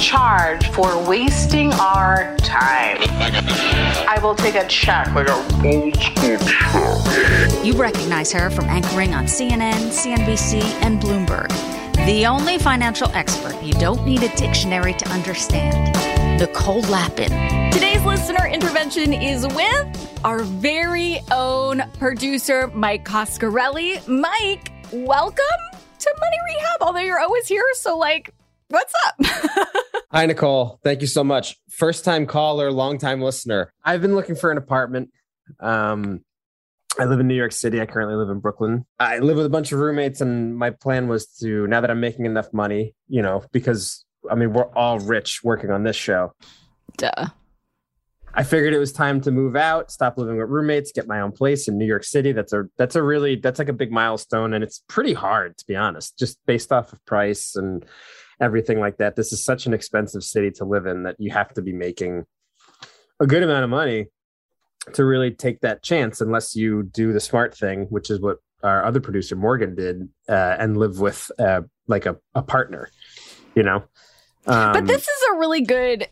Charge for wasting our time. I will take a check. Like an old school check. You recognize her from anchoring on CNN, CNBC, and Bloomberg. The only financial expert you don't need a dictionary to understand, Nicole Lappin. Today's listener intervention is with our very own producer, Mike Coscarelli. Mike, welcome to Money Rehab, although you're always here, so like, what's up? Hi, Nicole. Thank you so much. First time caller, long time listener. I've been looking for an apartment. I live in New York City. I currently live in Brooklyn. I live with a bunch of roommates, and my plan was to, now that I'm making enough money, you know, because I mean, we're all rich working on this show. Duh. I figured it was time to move out, stop living with roommates, get my own place in New York City. That's like a big milestone, and it's pretty hard, to be honest, just based off of price and everything like that. This is such an expensive city to live in that you have to be making a good amount of money to really take that chance, unless you do the smart thing, which is what our other producer Morgan did, and live with like a partner, you know. But this is a really good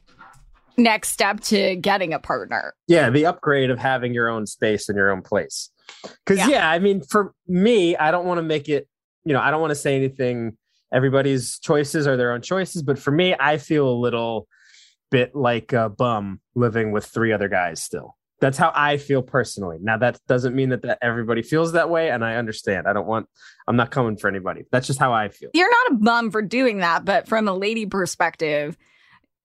next step to getting a partner. Yeah, the upgrade of having your own space and your own place. Because yeah, I mean, for me, I don't want to make it. You know, I don't want to say anything. Everybody's choices are their own choices, but for me, I feel a little bit like a bum living with three other guys still. That's how I feel personally. Now, that doesn't mean that everybody feels that way. And I understand. I'm not coming for anybody. That's just how I feel. You're not a bum for doing that. But from a lady perspective,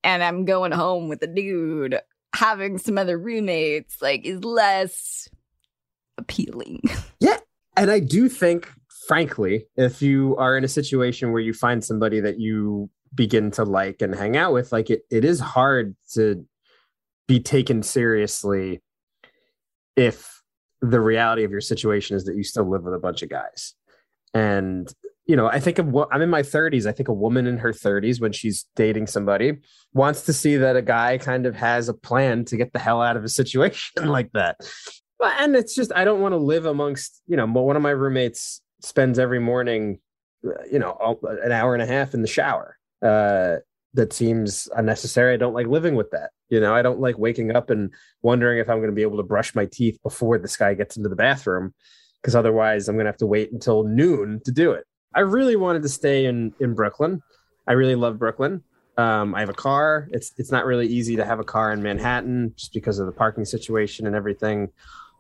and I'm going home with a dude, having some other roommates like is less appealing. Yeah. And I do think, frankly, if you are in a situation where you find somebody that you begin to like and hang out with, like it is hard to be taken seriously if the reality of your situation is that you still live with a bunch of guys. And, you know, I think I'm in my 30s. I think a woman in her 30s, when she's dating somebody, wants to see that a guy kind of has a plan to get the hell out of a situation like that. And it's just, I don't want to live amongst, you know, one of my roommates spends every morning, you know, an hour and a half in the shower. That seems unnecessary. I don't like living with that. You know, I don't like waking up and wondering if I'm going to be able to brush my teeth before this guy gets into the bathroom, because otherwise I'm going to have to wait until noon to do it. I really wanted to stay in Brooklyn. I really love Brooklyn. I have a car. It's not really easy to have a car in Manhattan just because of the parking situation and everything.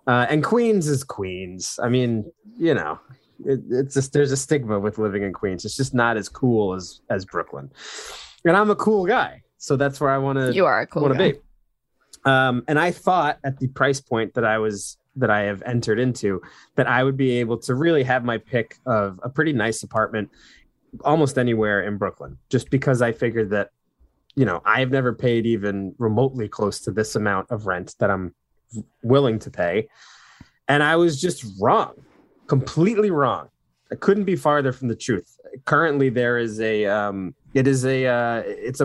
And Queens is Queens. I mean, you know, it's just, there's a stigma with living in Queens. It's just not as cool as Brooklyn. And I'm a cool guy. So that's where I want to. You are a cool guy. Be. And I thought at the price point that I have entered into, that I would be able to really have my pick of a pretty nice apartment almost anywhere in Brooklyn, just because I figured that, you know, I've never paid even remotely close to this amount of rent that I'm willing to pay. And I was just wrong, completely wrong. I couldn't be farther from the truth. Currently, there is it's a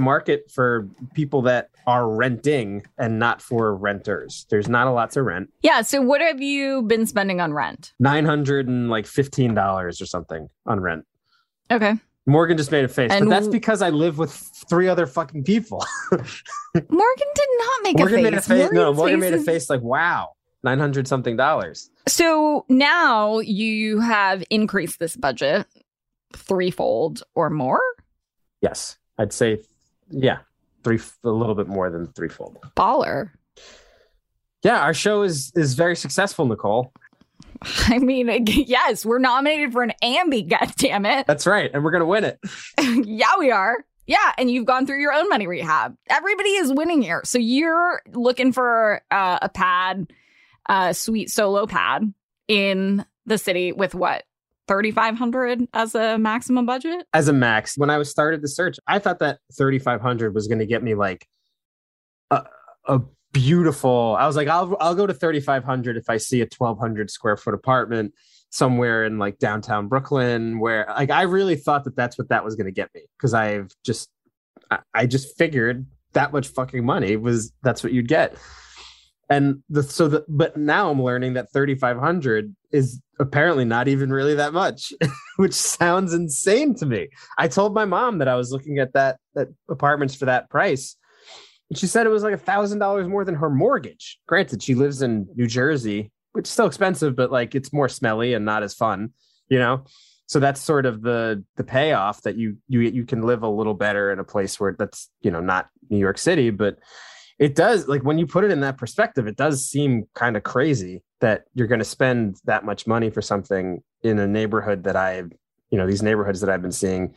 market for people that are renting and not for renters. There's not a lot to rent. Yeah. So what have you been spending on rent? $915 or something on rent. Okay. Morgan just made a face, but that's because I live with three other fucking people. Morgan made a face like, wow. $900-something. So now you have increased this budget threefold or more? Yes, I'd say, yeah, a little bit more than threefold. Baller. Yeah, our show is very successful, Nicole. I mean, yes, we're nominated for an Ambie, goddammit. That's right. And we're going to win it. Yeah, we are. Yeah. And you've gone through your own money rehab. Everybody is winning here. So you're looking for a pad, a sweet solo pad in the city with what? $3,500 as a maximum budget? As a max. When I started the search, I thought that $3,500 was going to get me like a beautiful. I was like, I'll go to $3,500 if I see a 1,200 square foot apartment somewhere in like downtown Brooklyn, where like I really thought that that's what that was going to get me, because I just figured that much fucking money was that's what you'd get. And but now I'm learning that $3,500 is apparently not even really that much, which sounds insane to me. I told my mom that I was looking at that apartments for that price. And she said it was like $1,000 more than her mortgage. Granted, she lives in New Jersey, which is still expensive, but like it's more smelly and not as fun, you know? So that's sort of the payoff, that you can live a little better in a place where that's, you know, not New York City, but it does, like when you put it in that perspective, it does seem kind of crazy that you're going to spend that much money for something in a neighborhood that these neighborhoods that I've been seeing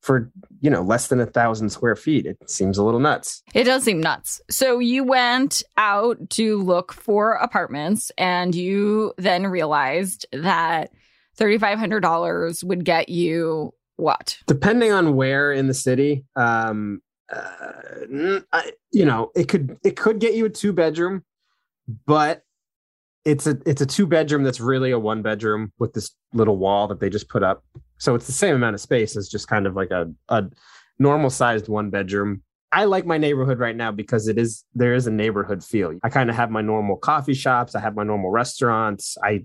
for, you know, less than 1,000 square feet. It seems a little nuts. It does seem nuts. So you went out to look for apartments, and you then realized that $3,500 would get you what? Depending on where in the city, it could get you a 2-bedroom, but it's a 2-bedroom that's really a 1-bedroom with this little wall that they just put up. So it's the same amount of space as just kind of like a normal sized 1-bedroom. I like my neighborhood right now because there is a neighborhood feel. I kind of have my normal coffee shops. I have my normal restaurants. I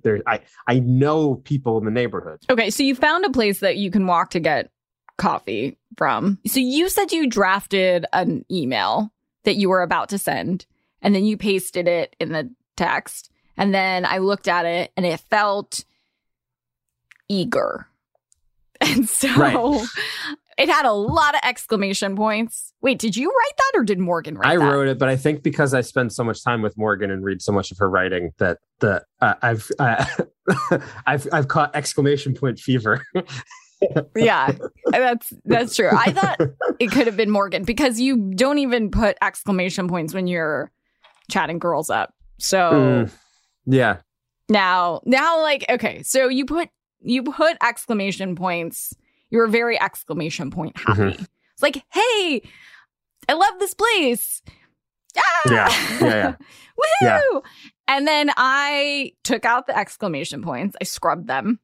know people in the neighborhood. Okay, so you found a place that you can walk to get coffee from. So you said you drafted an email that you were about to send, and then you pasted it in the text. And then I looked at it and it felt eager. And so It had a lot of exclamation points. Wait, did you write that or did Morgan write that? I wrote it, but I think because I spend so much time with Morgan and read so much of her writing that I've caught exclamation point fever. Yeah, that's true. I thought it could have been Morgan because you don't even put exclamation points when you're chatting girls up. So yeah, now like, OK, so you put exclamation points. You were very exclamation point happy. Mm-hmm. It's like, hey, I love this place. Ah! Yeah. Woohoo! Yeah. And then I took out the exclamation points. I scrubbed them.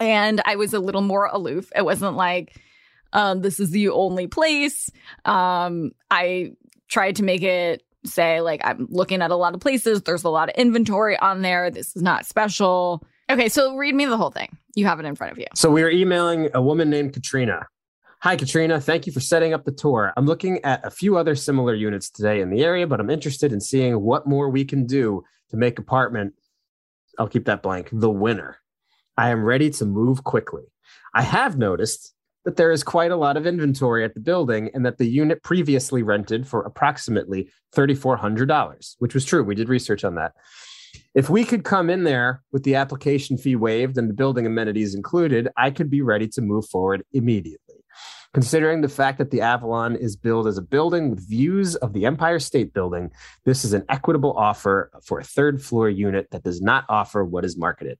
And I was a little more aloof. It wasn't like, this is the only place. I tried to make it say, like, I'm looking at a lot of places. There's a lot of inventory on there. This is not special. Okay, so read me the whole thing. You have it in front of you. So we are emailing a woman named Katrina. Hi, Katrina. Thank you for setting up the tour. I'm looking at a few other similar units today in the area, but I'm interested in seeing what more we can do to make apartment, I'll keep that blank, the winner. I am ready to move quickly. I have noticed that there is quite a lot of inventory at the building and that the unit previously rented for approximately $3,400, which was true. We did research on that. If we could come in there with the application fee waived and the building amenities included, I could be ready to move forward immediately. Considering the fact that the Avalon is billed as a building with views of the Empire State Building, this is an equitable offer for a third floor unit that does not offer what is marketed.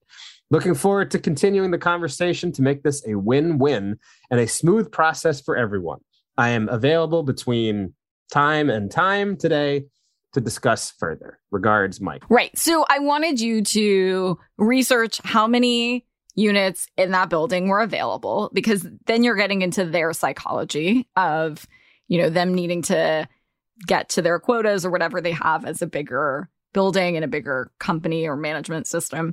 Looking forward to continuing the conversation to make this a win-win and a smooth process for everyone. I am available between time and time today to discuss further. Regards, Mike. Right. So I wanted you to research how many units in that building were available, because then you're getting into their psychology of, you know, them needing to get to their quotas or whatever they have as a bigger building and a bigger company or management system.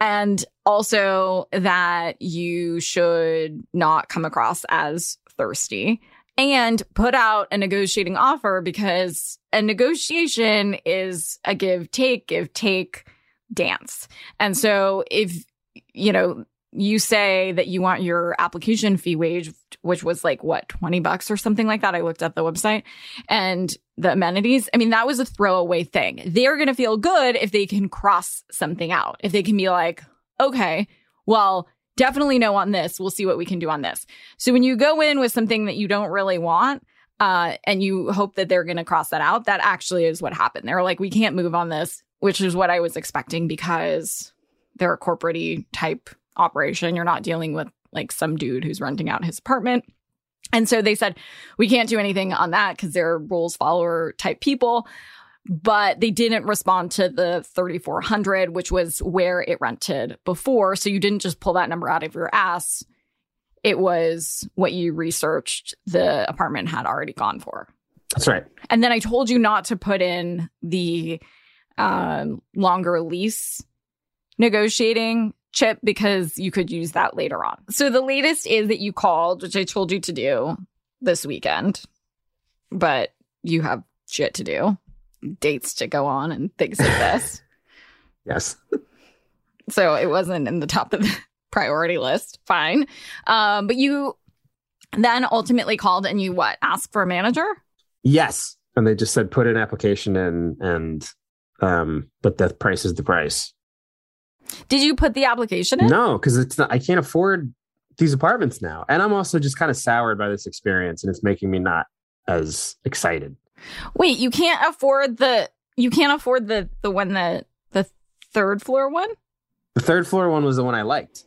And also that you should not come across as thirsty, and put out a negotiating offer, because a negotiation is a give, take dance. And so if, you know, you say that you want your application fee waived, which was like, what, $20 or something like that. I looked at the website and the amenities. I mean, that was a throwaway thing. They're going to feel good if they can cross something out, if they can be like, OK, well, definitely no on this. We'll see what we can do on this. So when you go in with something that you don't really want, and you hope that they're going to cross that out, that actually is what happened. They're like, we can't move on this, which is what I was expecting because they're a corporate-y type operation. You're not dealing with like some dude who's renting out his apartment. And so they said, we can't do anything on that because they're rules follower type people. But they didn't respond to the 3,400, which was where it rented before. So you didn't just pull that number out of your ass. It was what you researched the apartment had already gone for. That's right. And then I told you not to put in the longer lease negotiating chip because you could use that later on. So the latest is that you called, which I told you to do this weekend, but you have shit to do, dates to go on and things like this. Yes. So it wasn't in the top of the priority list. Fine. But you then ultimately called and you what? Asked for a manager? Yes. And they just said, put an application in and but the price is the price. Did you put the application in? No, because it's not, I can't afford these apartments now. And I'm also just kind of soured by this experience and it's making me not as excited. Wait, you can't afford the one that the third floor one? The third floor one was the one I liked.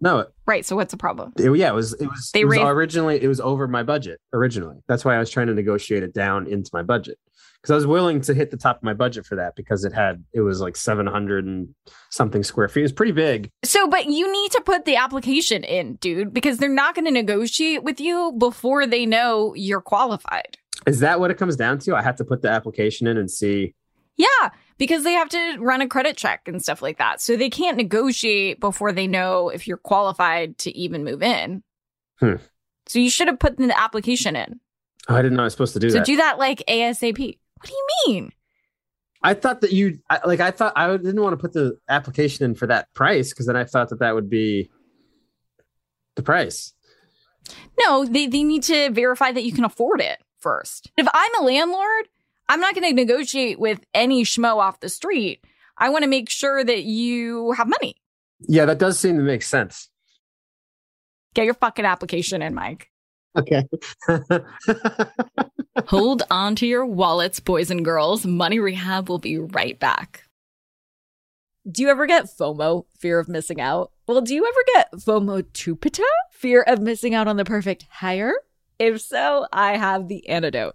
No. Right. So what's the problem? It was over my budget originally. That's why I was trying to negotiate it down into my budget because I was willing to hit the top of my budget for that because it was like 700 and something square feet. It was pretty big. So, but you need to put the application in, dude, because they're not going to negotiate with you before they know you're qualified. Is that what it comes down to? I have to put the application in and see. Yeah, because they have to run a credit check and stuff like that. So they can't negotiate before they know if you're qualified to even move in. So you should have put the application in. Oh, I didn't know I was supposed to do that. So do that like ASAP. What do you mean? I didn't want to put the application in for that price because then I thought that would be the price. No, they need to verify that you can afford it first. If I'm a landlord, I'm not going to negotiate with any schmo off the street. I want to make sure that you have money. Yeah, that does seem to make sense. Get your fucking application in, Mike. Okay. Hold on to your wallets, boys and girls. Money Rehab will be right back. Do you ever get FOMO, fear of missing out? Well, do you ever get FOMO-tupita, fear of missing out on the perfect hire? If so, I have the antidote.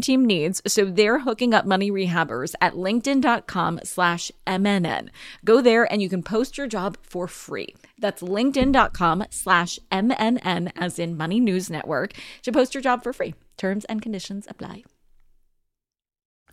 team needs, so they're hooking up money rehabbers at linkedin.com/MNN. Go there and you can post your job for free. That's linkedin.com/MNN, as in Money News Network, to post your job for free. Terms and conditions apply.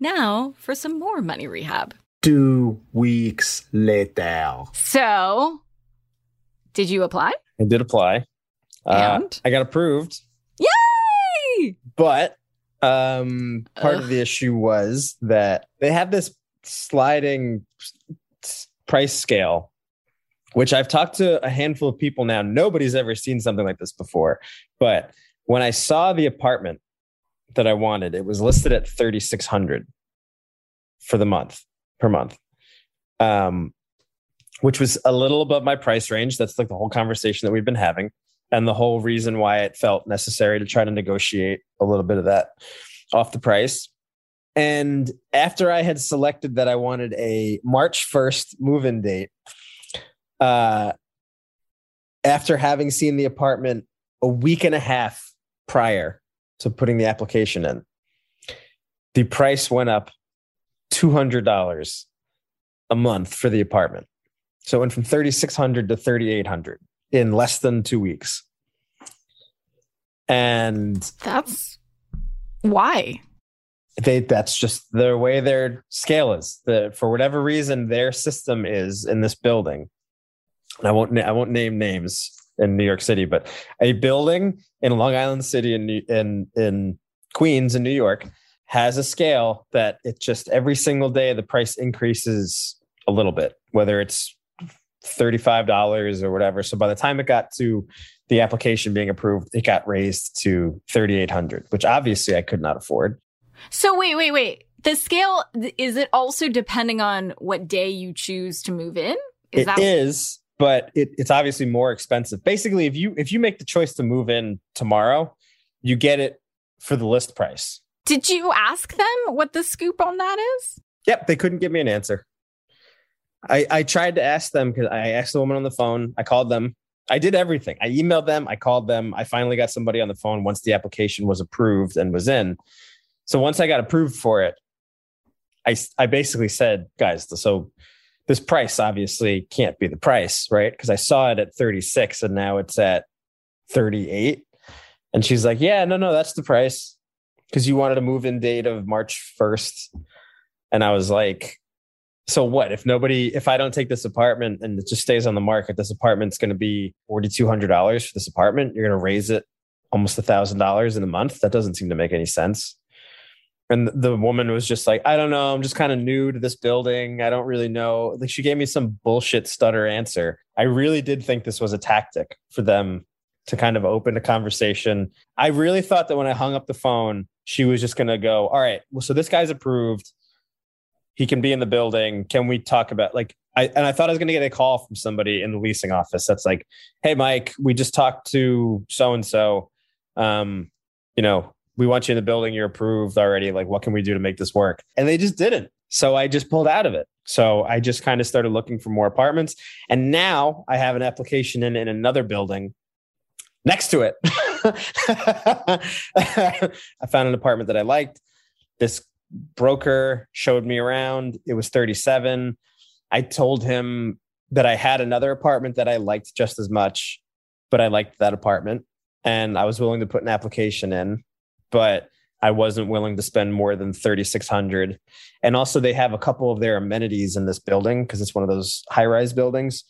Now for some more money rehab. 2 weeks later. So Did you apply? I did apply. And? I got approved. Yay! But part of the issue was that they have this sliding price scale, which I've talked to a handful of people now. Nobody's ever seen something like this before. But when I saw the apartment that I wanted, it was listed at $3,600 for the month, per month, which was a little above my price range. That's like the whole conversation that we've been having, and the whole reason why it felt necessary to try to negotiate a little bit of that off the price. And after I had selected that I wanted a March 1st move-in date, after having seen the apartment a week and a half prior to putting the application in, the price went up $200 a month for the apartment. So it went from $3,600 to $3,800 in less than 2 weeks. And that's why that's just the way their scale is. For whatever reason, their system is in this building. And I won't name names in New York City, but a building in Long Island City in Queens in New York has a scale that it just every single day the price increases a little bit, whether it's $35 or whatever. So by the time it got to the application being approved, it got raised to $3,800, which obviously I could not afford. So wait. The scale, is it also depending on what day you choose to move in? It is. But it's obviously more expensive. Basically, if you make the choice to move in tomorrow, you get it for the list price. Did you ask them what the scoop on that is? Yep, they couldn't give me an answer. I tried to ask them because I asked the woman on the phone. I called them. I did everything. I emailed them. I called them. I finally got somebody on the phone once the application was approved and was in. So once I got approved for it, I basically said, guys, so this price obviously can't be the price, right? Because I saw it at 36 and now it's at 38. And she's like, yeah, no, that's the price. Because you wanted a move-in date of March 1st. And I was like, so what? If I don't take this apartment and it just stays on the market, this apartment's going to be $4,200 for this apartment. You're going to raise it almost $1,000 in a month. That doesn't seem to make any sense. And the woman was just like, I don't know. I'm just kind of new to this building. I don't really know. Like, she gave me some bullshit stutter answer. I really did think this was a tactic for them to kind of open a conversation. I really thought that when I hung up the phone, she was just going to go, all right, well, so this guy's approved. He can be in the building. Can we talk about I thought I was going to get a call from somebody in the leasing office. That's like, hey, Mike, we just talked to so-and-so, we want you in the building. You're approved already. Like, what can we do to make this work? And they just didn't. So I just pulled out of it. So I just kind of started looking for more apartments. And now I have an application in another building next to it. I found an apartment that I liked. This broker showed me around. It was 37. I told him that I had another apartment that I liked just as much, but I liked that apartment. And I was willing to put an application in, but I wasn't willing to spend more than $3,600. And also they have a couple of their amenities in this building because it's one of those high-rise buildings.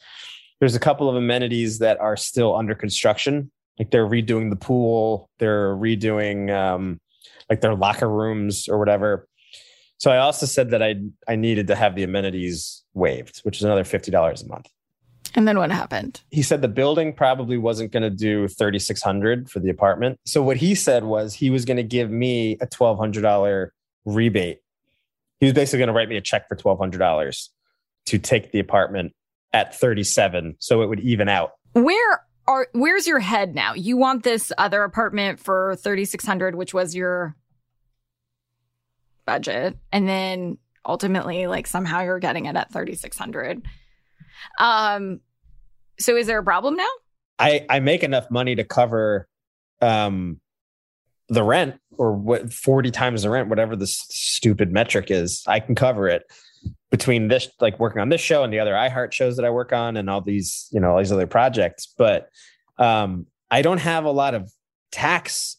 There's a couple of amenities that are still under construction. Like, they're redoing the pool. They're redoing their locker rooms or whatever. So I also said that I needed to have the amenities waived, which is another $50 a month. And then what happened? He said the building probably wasn't going to do $3,600 for the apartment. So what he said was he was going to give me a $1,200 rebate. He was basically going to write me a check for $1,200 to take the apartment at 37, so it would even out. Where's your head now? You want this other apartment for $3,600, which was your budget, and then ultimately, somehow you're getting it at $3,600. So is there a problem now? I make enough money to cover, the rent, or what, 40 times the rent, whatever the stupid metric is. I can cover it between this, working on this show and the other iHeart shows that I work on and all these, all these other projects. But, I don't have a lot of tax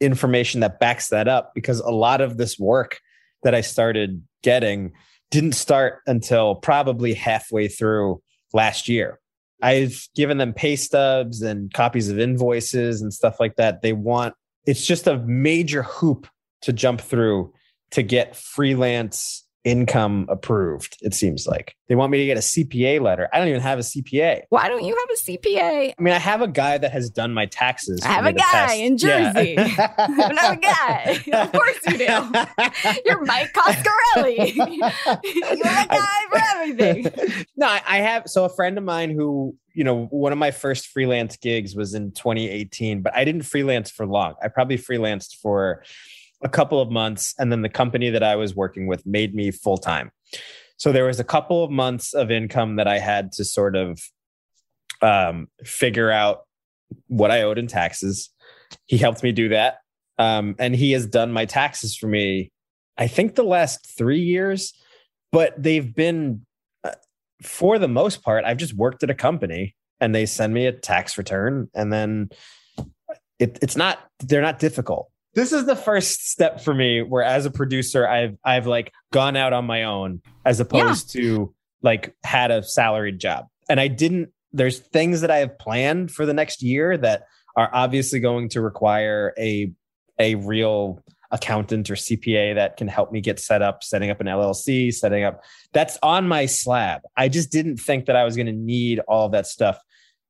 information that backs that up because a lot of this work that I started getting didn't start until probably halfway through last year. I've given them pay stubs and copies of invoices and stuff like that. They want, it's just a major hoop to jump through to get freelance income approved, it seems like. They want me to get a CPA letter. I don't even have a CPA. Why don't you have a CPA? I mean, I have a guy that has done my taxes. I have a guy in Jersey. Yeah. I have another guy. Of course you do. You're Mike Coscarelli. You're a guy for everything. No, I have. So a friend of mine who, you know, one of my first freelance gigs was in 2018, but I didn't freelance for long. I probably freelanced for a couple of months. And then the company that I was working with made me full-time. So there was a couple of months of income that I had to sort of figure out what I owed in taxes. He helped me do that. And he has done my taxes for me, I think the last 3 years, but they've been, for the most part, I've just worked at a company and they send me a tax return, and then they're not difficult. This is the first step for me where, as a producer, I've like gone out on my own as opposed to like had a salaried job. And there's things that I have planned for the next year that are obviously going to require a real accountant or CPA that can help me get set up, setting up an LLC, that's on my slab. I just didn't think that I was going to need all that stuff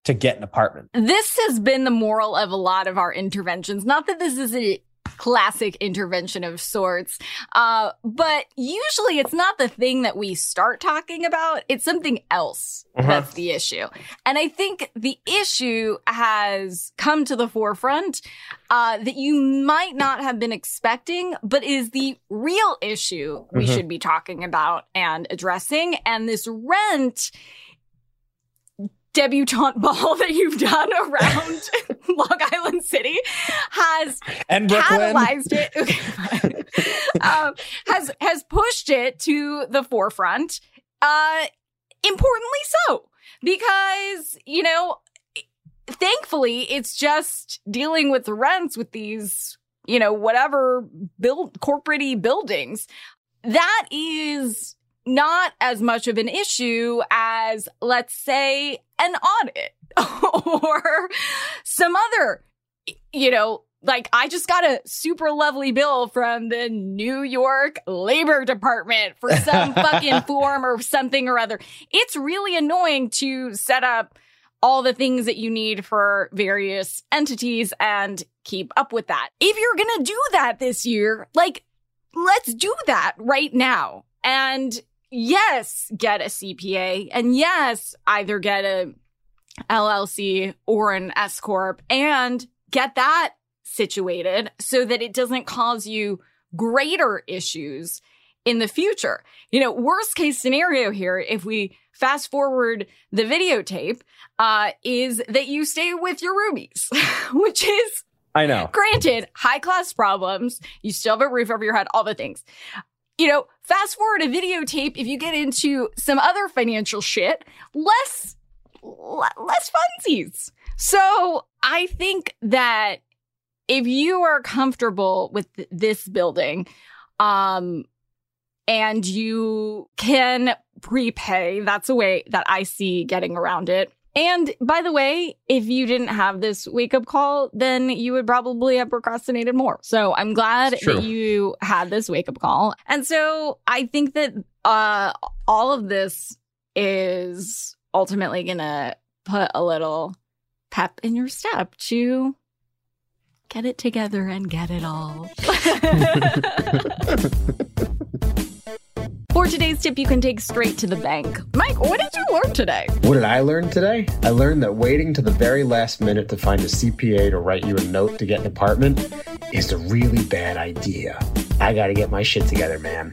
to get an apartment. This has been the moral of a lot of our interventions. Not that this is a classic intervention of sorts, but usually it's not the thing that we start talking about. It's something else that's the issue. And I think the issue has come to the forefront that you might not have been expecting, but is the real issue we should be talking about and addressing. And this rent debutante ball that you've done around Long Island City has catalyzed it. Okay, has pushed it to the forefront. Importantly so, because, you know, thankfully it's just dealing with the rents with these, you know, whatever corporate-y buildings. That is not as much of an issue as, let's say, an audit or some other, you know, like I just got a super lovely bill from the New York Labor Department for some fucking form or something or other. It's really annoying to set up all the things that you need for various entities and keep up with that. If you're going to do that this year, like, let's do that right now. And yes, get a CPA, and yes, either get a LLC or an S Corp, and get that situated so that it doesn't cause you greater issues in the future. You know, worst case scenario here, if we fast forward the videotape, is that you stay with your roomies, which is, I know, granted, high class problems. You still have a roof over your head, all the things. You know, fast forward a videotape, if you get into some other financial shit, less funsies. So I think that if you are comfortable with this building, and you can prepay, that's a way that I see getting around it. And by the way, if you didn't have this wake-up call, then you would probably have procrastinated more. So I'm glad that you had this wake-up call. And so I think that all of this is ultimately going to put a little pep in your step to get it together and get it all. For today's tip, you can take straight to the bank. Mike, what did you learn today? What did I learn today? I learned that waiting to the very last minute to find a CPA to write you a note to get an apartment is a really bad idea. I gotta get my shit together, man.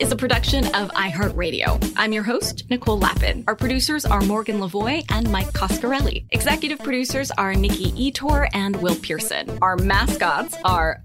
Is a production of iHeartRadio. I'm your host, Nicole Lappin. Our producers are Morgan Lavoie and Mike Coscarelli. Executive producers are Nikki Etor and Will Pearson. Our mascots are